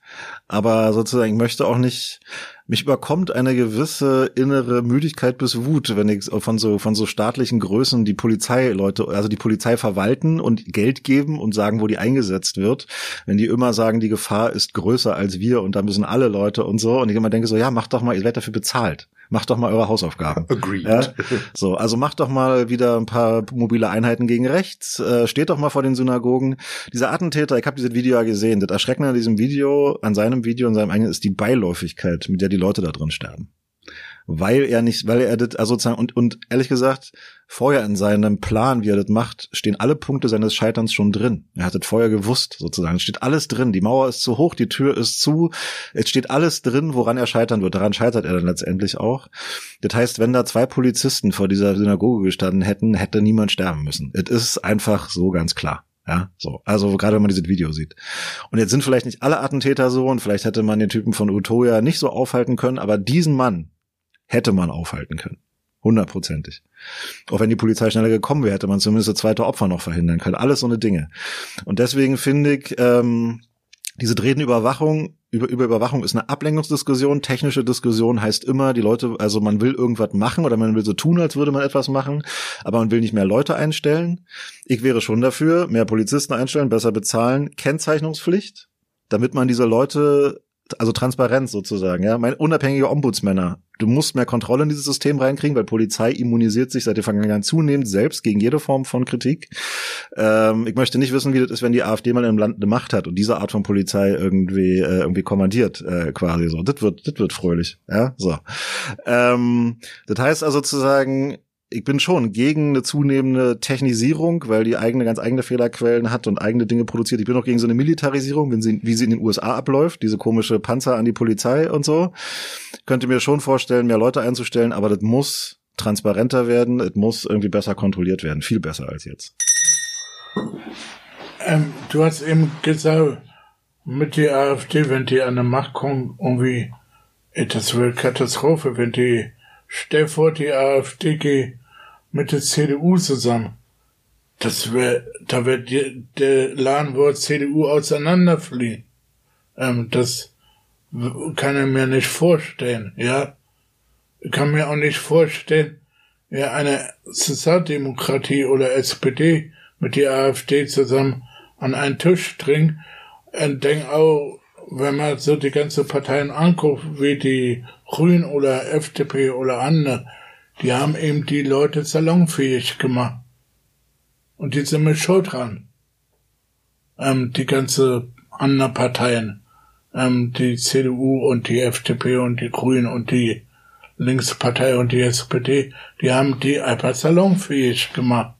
aber sozusagen, ich möchte auch nicht, mich überkommt eine gewisse innere Müdigkeit bis Wut, wenn ich von so, von so staatlichen Größen die Polizeileute, also die Polizei verwalten und Geld geben und sagen, wo die eingesetzt wird. Wenn die immer sagen, die Gefahr ist größer als wir und da müssen alle Leute und so. Und ich immer denke so, ja, macht doch mal, ihr werdet dafür bezahlt. Macht doch mal eure Hausaufgaben. Agreed. Ja? So, also macht doch mal wieder ein paar mobile Einheiten gegen rechts. Äh, steht doch mal vor den Synagogen. Dieser Attentäter, ich habe dieses Video ja gesehen. Das Erschreckende an diesem Video, an seinem Video, an seinem eigenen, ist die Beiläufigkeit, mit der die Leute da drin sterben. Weil er nicht, weil er das, also sozusagen, und, und ehrlich gesagt, vorher in seinem Plan, wie er das macht, stehen alle Punkte seines Scheiterns schon drin. Er hat das vorher gewusst, sozusagen. Es steht alles drin. Die Mauer ist zu hoch, die Tür ist zu. Es steht alles drin, woran er scheitern wird. Daran scheitert er dann letztendlich auch. Das heißt, wenn da zwei Polizisten vor dieser Synagoge gestanden hätten, hätte niemand sterben müssen. Es ist einfach so ganz klar. Ja, so. Also, gerade wenn man dieses Video sieht. Und jetzt sind vielleicht nicht alle Attentäter so und vielleicht hätte man den Typen von Utøya nicht so aufhalten können, aber diesen Mann hätte man aufhalten können. Hundertprozentig. Auch wenn die Polizei schneller gekommen wäre, hätte man zumindest das zweite Opfer noch verhindern können. Alles so eine Dinge. Und deswegen finde ich, ähm, diese drehende Überwachung, über, über Überwachung ist eine Ablenkungsdiskussion. Technische Diskussion heißt immer, die Leute, also man will irgendwas machen oder man will so tun, als würde man etwas machen, aber man will nicht mehr Leute einstellen. Ich wäre schon dafür, mehr Polizisten einstellen, besser bezahlen, Kennzeichnungspflicht, damit man diese Leute, also Transparenz sozusagen, ja, mein unabhängiger Ombudsmänner. Du musst mehr Kontrolle in dieses System reinkriegen, weil Polizei immunisiert sich seit den vergangenen Jahren zunehmend selbst gegen jede Form von Kritik. Ähm, ich möchte nicht wissen, wie das ist, wenn die AfD mal im Land eine Macht hat und diese Art von Polizei irgendwie äh, irgendwie kommandiert äh, quasi so. Das wird, das wird fröhlich, ja, so. Ähm, das heißt also sozusagen, ich bin schon gegen eine zunehmende Technisierung, weil die eigene, ganz eigene Fehlerquellen hat und eigene Dinge produziert. Ich bin auch gegen so eine Militarisierung, wenn sie, wie sie in den U S A abläuft, diese komische Panzer an die Polizei und so. Ich könnte mir schon vorstellen, mehr Leute einzustellen, aber das muss transparenter werden, es muss irgendwie besser kontrolliert werden, viel besser als jetzt. Ähm, du hast eben gesagt, mit der AfD, wenn die an der Macht kommen, irgendwie, das wird Katastrophe, wenn die, stell vor, die AfD geht mit der C D U zusammen. Das wär, da wird der Ladenwort C D U auseinanderfliehen. Ähm, das kann ich mir nicht vorstellen, ja. Ich kann mir auch nicht vorstellen, ja, eine Sozialdemokratie oder S P D mit der AfD zusammen an einen Tisch dringen. Und denk auch, wenn man so die ganzen Parteien anguckt, wie die Grünen oder F D P oder andere, die haben eben die Leute salonfähig gemacht. Und die sind mit Schuld dran. Ähm, die ganze anderen Parteien, ähm, die C D U und die F D P und die Grünen und die Linkspartei und die S P D, die haben die einfach salonfähig gemacht.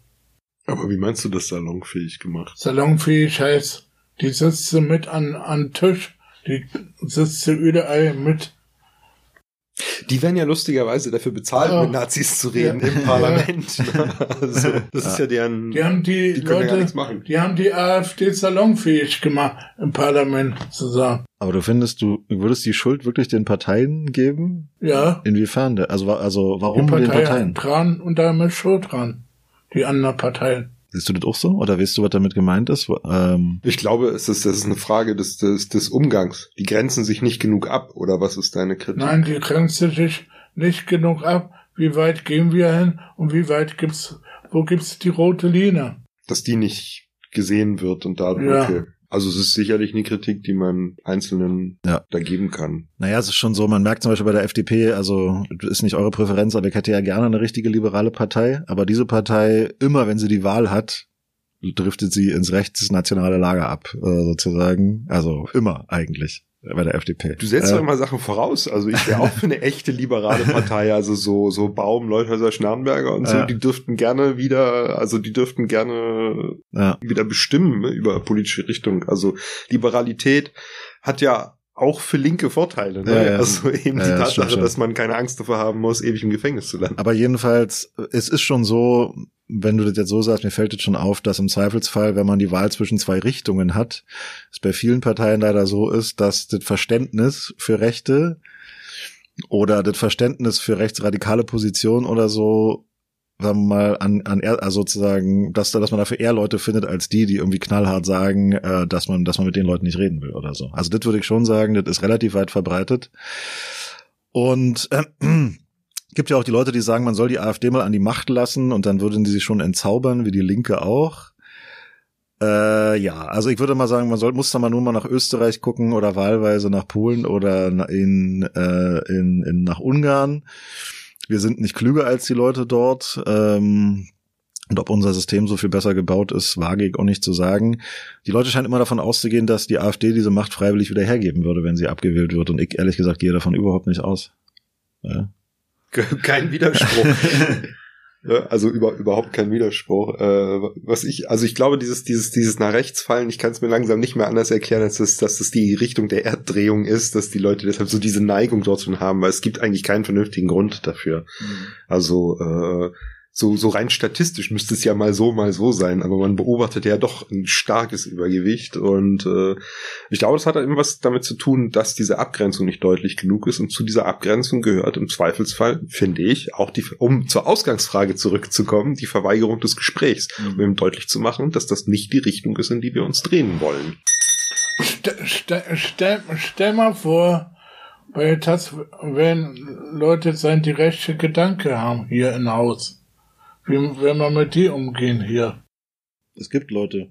Aber wie meinst du das salonfähig gemacht? Salonfähig heißt, die sitzt mit an, an Tisch, die sitzt überall mit. Die werden ja lustigerweise dafür bezahlt, oh. mit Nazis zu reden ja. im Parlament. Ja. Also, das ja. ist ja deren, die haben die, die können Leute, ja nichts machen. Die haben die AfD salonfähig gemacht, im Parlament zu sagen. Aber du findest, du würdest die Schuld wirklich den Parteien geben? Ja. Inwiefern? Also, also warum die Partei den Parteien? Dran und da haben Schuld dran. Die anderen Parteien. Siehst du das auch so? Oder weißt du, was damit gemeint ist? Ähm ich glaube, es ist, das ist eine Frage des, des, des Umgangs. Die grenzen sich nicht genug ab, oder was ist deine Kritik? Nein, die grenzen sich nicht genug ab. Wie weit gehen wir hin und wie weit gibt's, wo gibt's die rote Linie? Dass die nicht gesehen wird und dadurch... Ja. Okay. Also es ist sicherlich eine Kritik, die man Einzelnen ja. da geben kann. Naja, es ist schon so, man merkt zum Beispiel bei der F D P, also ist nicht eure Präferenz, aber ich hätte ja gerne eine richtige liberale Partei, aber diese Partei, immer wenn sie die Wahl hat, driftet sie ins rechtsnationale Lager ab, sozusagen. Also immer eigentlich bei der F D P. Du setzt doch äh, immer Sachen voraus. Also ich wäre auch für eine echte liberale Partei, also so so Baum, Leutheusser-Schnarrenberger und so, ja. die dürften gerne wieder, also die dürften gerne ja. wieder bestimmen über politische Richtung. Also Liberalität hat ja auch für Linke Vorteile. Ne? Ja, ja. Also eben ja, die ja, Tatsache, stimmt, dass man keine Angst davor haben muss, ewig im Gefängnis zu landen. Aber jedenfalls, es ist schon so, wenn du das jetzt so sagst, mir fällt jetzt schon auf, dass im Zweifelsfall, wenn man die Wahl zwischen zwei Richtungen hat, es bei vielen Parteien leider so ist, dass das Verständnis für Rechte oder das Verständnis für rechtsradikale Positionen oder so, sagen wir mal, an, an also sozusagen, dass da, dass man dafür eher Leute findet als die, die irgendwie knallhart sagen, äh, dass man, dass man mit den Leuten nicht reden will oder so. Also das würde ich schon sagen, das ist relativ weit verbreitet. Und äh, gibt ja auch die Leute, die sagen, man soll die AfD mal an die Macht lassen und dann würden die sich schon entzaubern, wie die Linke auch. Äh, ja, also ich würde mal sagen, man soll, muss da mal nur mal nach Österreich gucken oder wahlweise nach Polen oder in, äh, in, in nach Ungarn. Wir sind nicht klüger als die Leute dort. Ähm, und ob unser System so viel besser gebaut ist, wage ich auch nicht zu sagen. Die Leute scheinen immer davon auszugehen, dass die AfD diese Macht freiwillig wieder hergeben würde, wenn sie abgewählt wird. Und ich, ehrlich gesagt, gehe davon überhaupt nicht aus. Ja. Kein Widerspruch. Also über, überhaupt kein Widerspruch. Äh, was ich, also ich glaube, dieses, dieses, dieses nach rechts fallen, ich kann es mir langsam nicht mehr anders erklären, als dass, dass das die Richtung der Erddrehung ist, dass die Leute deshalb so diese Neigung dorthin haben, weil es gibt eigentlich keinen vernünftigen Grund dafür. Mhm. Also äh, so, so rein statistisch müsste es ja mal so, mal so sein, aber man beobachtet ja doch ein starkes Übergewicht und äh, ich glaube, das hat halt immer was damit zu tun, dass diese Abgrenzung nicht deutlich genug ist und zu dieser Abgrenzung gehört im Zweifelsfall, finde ich, auch die, um zur Ausgangsfrage zurückzukommen, die Verweigerung des Gesprächs, um eben deutlich zu machen, dass das nicht die Richtung ist, in die wir uns drehen wollen. St- st- st- stell mal vor, bei Taz werden Leute sein, die rechte Gedanke haben hier im Haus. Wie wenn wir mit die umgehen hier? Es gibt Leute,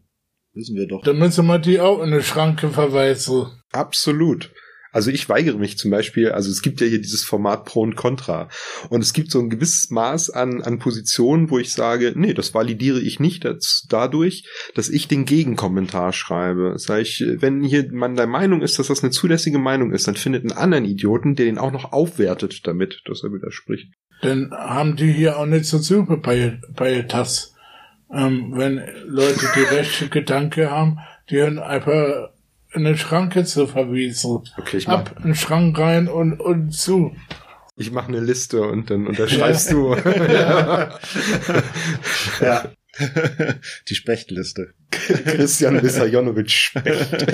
wissen wir doch. Dann müssen wir die auch in eine Schranke verweisen. Absolut. Also ich weigere mich zum Beispiel, also es gibt ja hier dieses Format Pro und Contra und es gibt so ein gewisses Maß an an Positionen, wo ich sage, nee, das validiere ich nicht das, dadurch, dass ich den Gegenkommentar schreibe. Sag ich, wenn hier man der Meinung ist, dass das eine zulässige Meinung ist, dann findet einen anderen Idioten, der den auch noch aufwertet damit, dass er widerspricht. Dann haben die hier auch nicht so super bei, bei Taz. Ähm, wenn Leute die rechte Gedanke haben, die hören einfach in eine Schranke zu verwiesen. Okay, ich mach, ab in den Schrank rein und, und zu. Ich mache eine Liste und dann unterschreibst du. Ja. Ja. Die Spechtliste. Christian Wissajonowitsch Specht.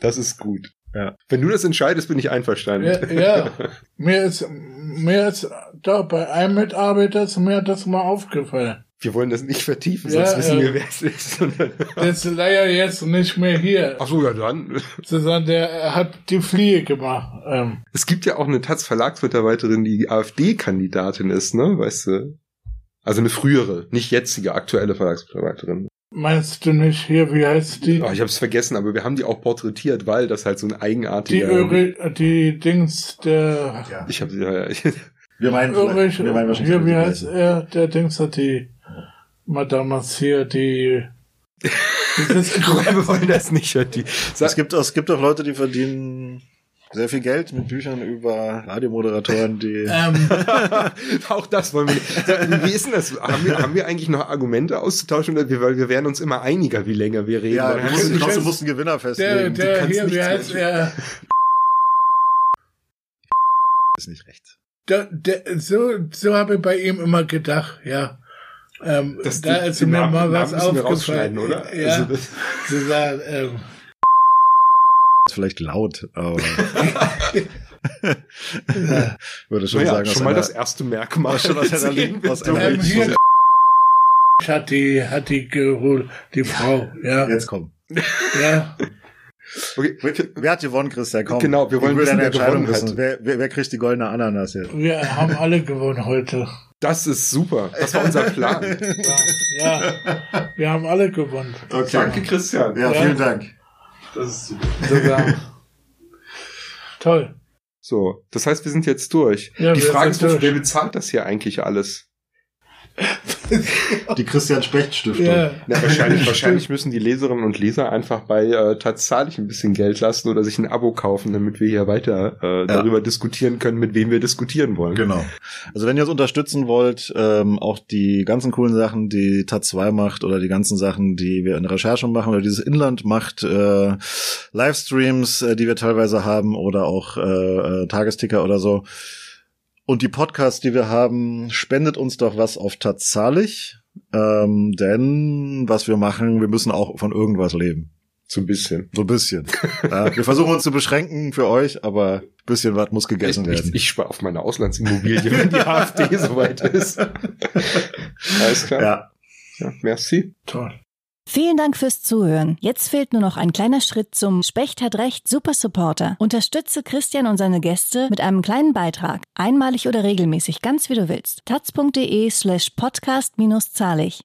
Das ist gut. Ja. Wenn du das entscheidest, bin ich einverstanden. Ja, ja. Mir ist, mir ist doch bei einem Mitarbeiter ist mir das mal aufgefallen. Wir wollen das nicht vertiefen, ja, sonst wissen äh, wir, wer es ist. Das ist leider jetzt nicht mehr hier. Ach so, ja dann. Sondern der hat die Fliege gemacht. Ähm. Es gibt ja auch eine Taz-Verlagsmitarbeiterin, die AfD-Kandidatin ist, ne? Weißt du? Also eine frühere, nicht jetzige, aktuelle Verlagsmitarbeiterin. Meinst du nicht hier, wie heißt die? Oh, ich hab's vergessen, aber wir haben die auch porträtiert, weil das halt so ein eigenartiger... Die Öre, die Dings, der... Ja. Ich hab sie... Ja, ja. Wir meinen Öre, wir meinen wahrscheinlich... Hier, wie heißt er? Der Dings hat die... Madamas hier, die... Wir wollen das nicht, die... Es gibt, es gibt auch Leute, die verdienen... Sehr viel Geld mit Büchern über Radiomoderatoren, die... Ähm. Auch das wollen wir nicht. Wie ist denn das? Haben wir, haben wir eigentlich noch Argumente auszutauschen? Weil wir werden uns immer einiger, wie länger wir reden. Ja, wir mussten, glaubst, du musst einen Gewinner festlegen. Der, der hier, wie heißt der? Ist nicht recht. Der, der, so so habe ich bei ihm immer gedacht, ja. Ähm, das, da die, ist die mir Namen, mal was aufgefallen. Oder? Ja, also das. Das war, ähm, vielleicht laut, aber würde schon naja, sagen, schon mal einer, das erste Merkmal schon aus einer Link, aus einer ähm, hier hat die hat die geholt, die Frau, ja. Jetzt komm. Ja. Okay. Wer hat gewonnen, Christian? Komm. Genau, wir wollen wissen, eine Entscheidung wissen. Wer, wer, wer kriegt die goldene Ananas jetzt? Wir haben alle gewonnen heute. Das ist super. Das war unser Plan. Ja, ja. Wir haben alle gewonnen. Okay. Danke, Christian. Ja, vielen ja. Dank. Das ist super. Sogar. Toll. So, das heißt, wir sind jetzt durch. Ja, die Frage ist, durch. Wer bezahlt das hier eigentlich alles? Die Christian-Specht-Stiftung. Ja. Ja, wahrscheinlich, wahrscheinlich müssen die Leserinnen und Leser einfach bei äh, tatsächlich ein bisschen Geld lassen oder sich ein Abo kaufen, damit wir hier weiter äh, darüber ja. diskutieren können, mit wem wir diskutieren wollen. Genau. Also wenn ihr uns unterstützen wollt, ähm, auch die ganzen coolen Sachen, die Taz zwei macht oder die ganzen Sachen, die wir in Recherche machen oder dieses Inland macht, äh, Livestreams, äh, die wir teilweise haben oder auch äh, Tagesticker oder so. Und die Podcasts, die wir haben, spendet uns doch was auf tatsächlich, ähm, denn was wir machen, wir müssen auch von irgendwas leben. So ein bisschen. So ein bisschen. Ja, wir versuchen uns zu beschränken für euch, aber ein bisschen was muss gegessen ich, werden. Ich, ich spare auf meine Auslandsimmobilie, wenn die AfD soweit ist. Alles klar. Ja. Ja, merci. Toll. Vielen Dank fürs Zuhören. Jetzt fehlt nur noch ein kleiner Schritt zum Specht hat Recht Super Supporter. Unterstütze Christian und seine Gäste mit einem kleinen Beitrag. Einmalig oder regelmäßig, ganz wie du willst. taz punkt de slash podcast minus zahlig.